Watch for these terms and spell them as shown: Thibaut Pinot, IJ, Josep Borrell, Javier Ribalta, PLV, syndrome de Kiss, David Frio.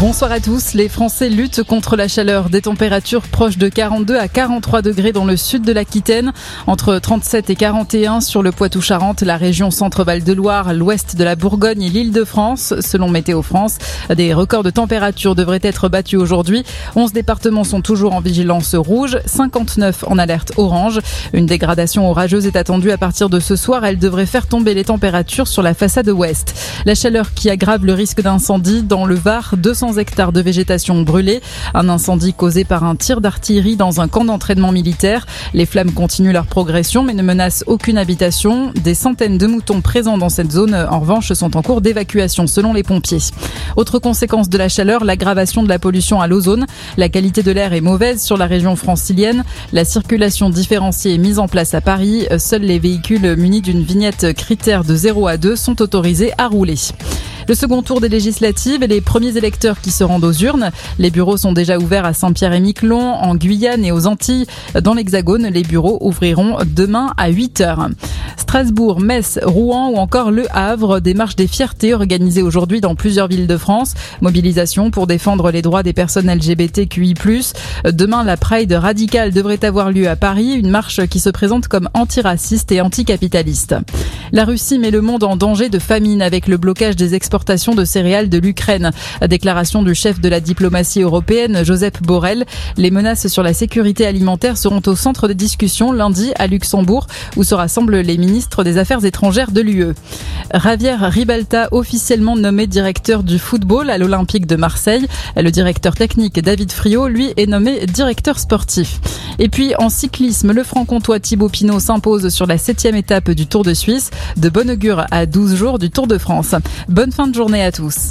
Bonsoir à tous. Les Français luttent contre la chaleur. Des températures proches de 42 à 43 degrés dans le sud de l'Aquitaine, entre 37 et 41 sur le Poitou-Charentes, la région Centre-Val de Loire, l'ouest de la Bourgogne et l'Île-de-France. Selon Météo France, des records de température devraient être battus aujourd'hui. 11 départements sont toujours en vigilance rouge, 59 en alerte orange. Une dégradation orageuse est attendue à partir de ce soir. Elle devrait faire tomber les températures sur la façade ouest. La chaleur qui aggrave le risque d'incendie dans le Var, 200 hectares de végétation brûlés. Un incendie causé par un tir d'artillerie dans un camp d'entraînement militaire. Les flammes continuent leur progression mais ne menacent aucune habitation. Des centaines de moutons présents dans cette zone, en revanche, sont en cours d'évacuation selon les pompiers. Autre conséquence de la chaleur, l'aggravation de la pollution à l'ozone. La qualité de l'air est mauvaise sur la région francilienne. La circulation différenciée est mise en place à Paris. Seuls les véhicules munis d'une vignette critère de 0 à 2 sont autorisés à rouler. Le second tour des législatives et les premiers électeurs qui se rendent aux urnes. Les bureaux sont déjà ouverts à Saint-Pierre-et-Miquelon, en Guyane et aux Antilles. Dans l'Hexagone, les bureaux ouvriront demain à 8h. Strasbourg, Metz, Rouen ou encore Le Havre, des marches des fiertés organisées aujourd'hui dans plusieurs villes de France. Mobilisation pour défendre les droits des personnes LGBTQI+. Demain, la Pride radicale devrait avoir lieu à Paris, une marche qui se présente comme antiraciste et anticapitaliste. La Russie met le monde en danger de famine avec le blocage des exportations de céréales de l'Ukraine. Déclaration du chef de la diplomatie européenne, Josep Borrell. Les menaces sur la sécurité alimentaire seront au centre des discussions lundi à Luxembourg, où se rassemblent les ministres des Affaires étrangères de l'UE. Javier Ribalta, officiellement nommé directeur du football à l'Olympique de Marseille. Le directeur technique David Frio, lui, est nommé directeur sportif. Et puis en cyclisme, le franc-comtois Thibaut Pinot s'impose sur la 7e étape du Tour de Suisse. De bon augure à 12 jours du Tour de France. Bonne fin de journée à tous.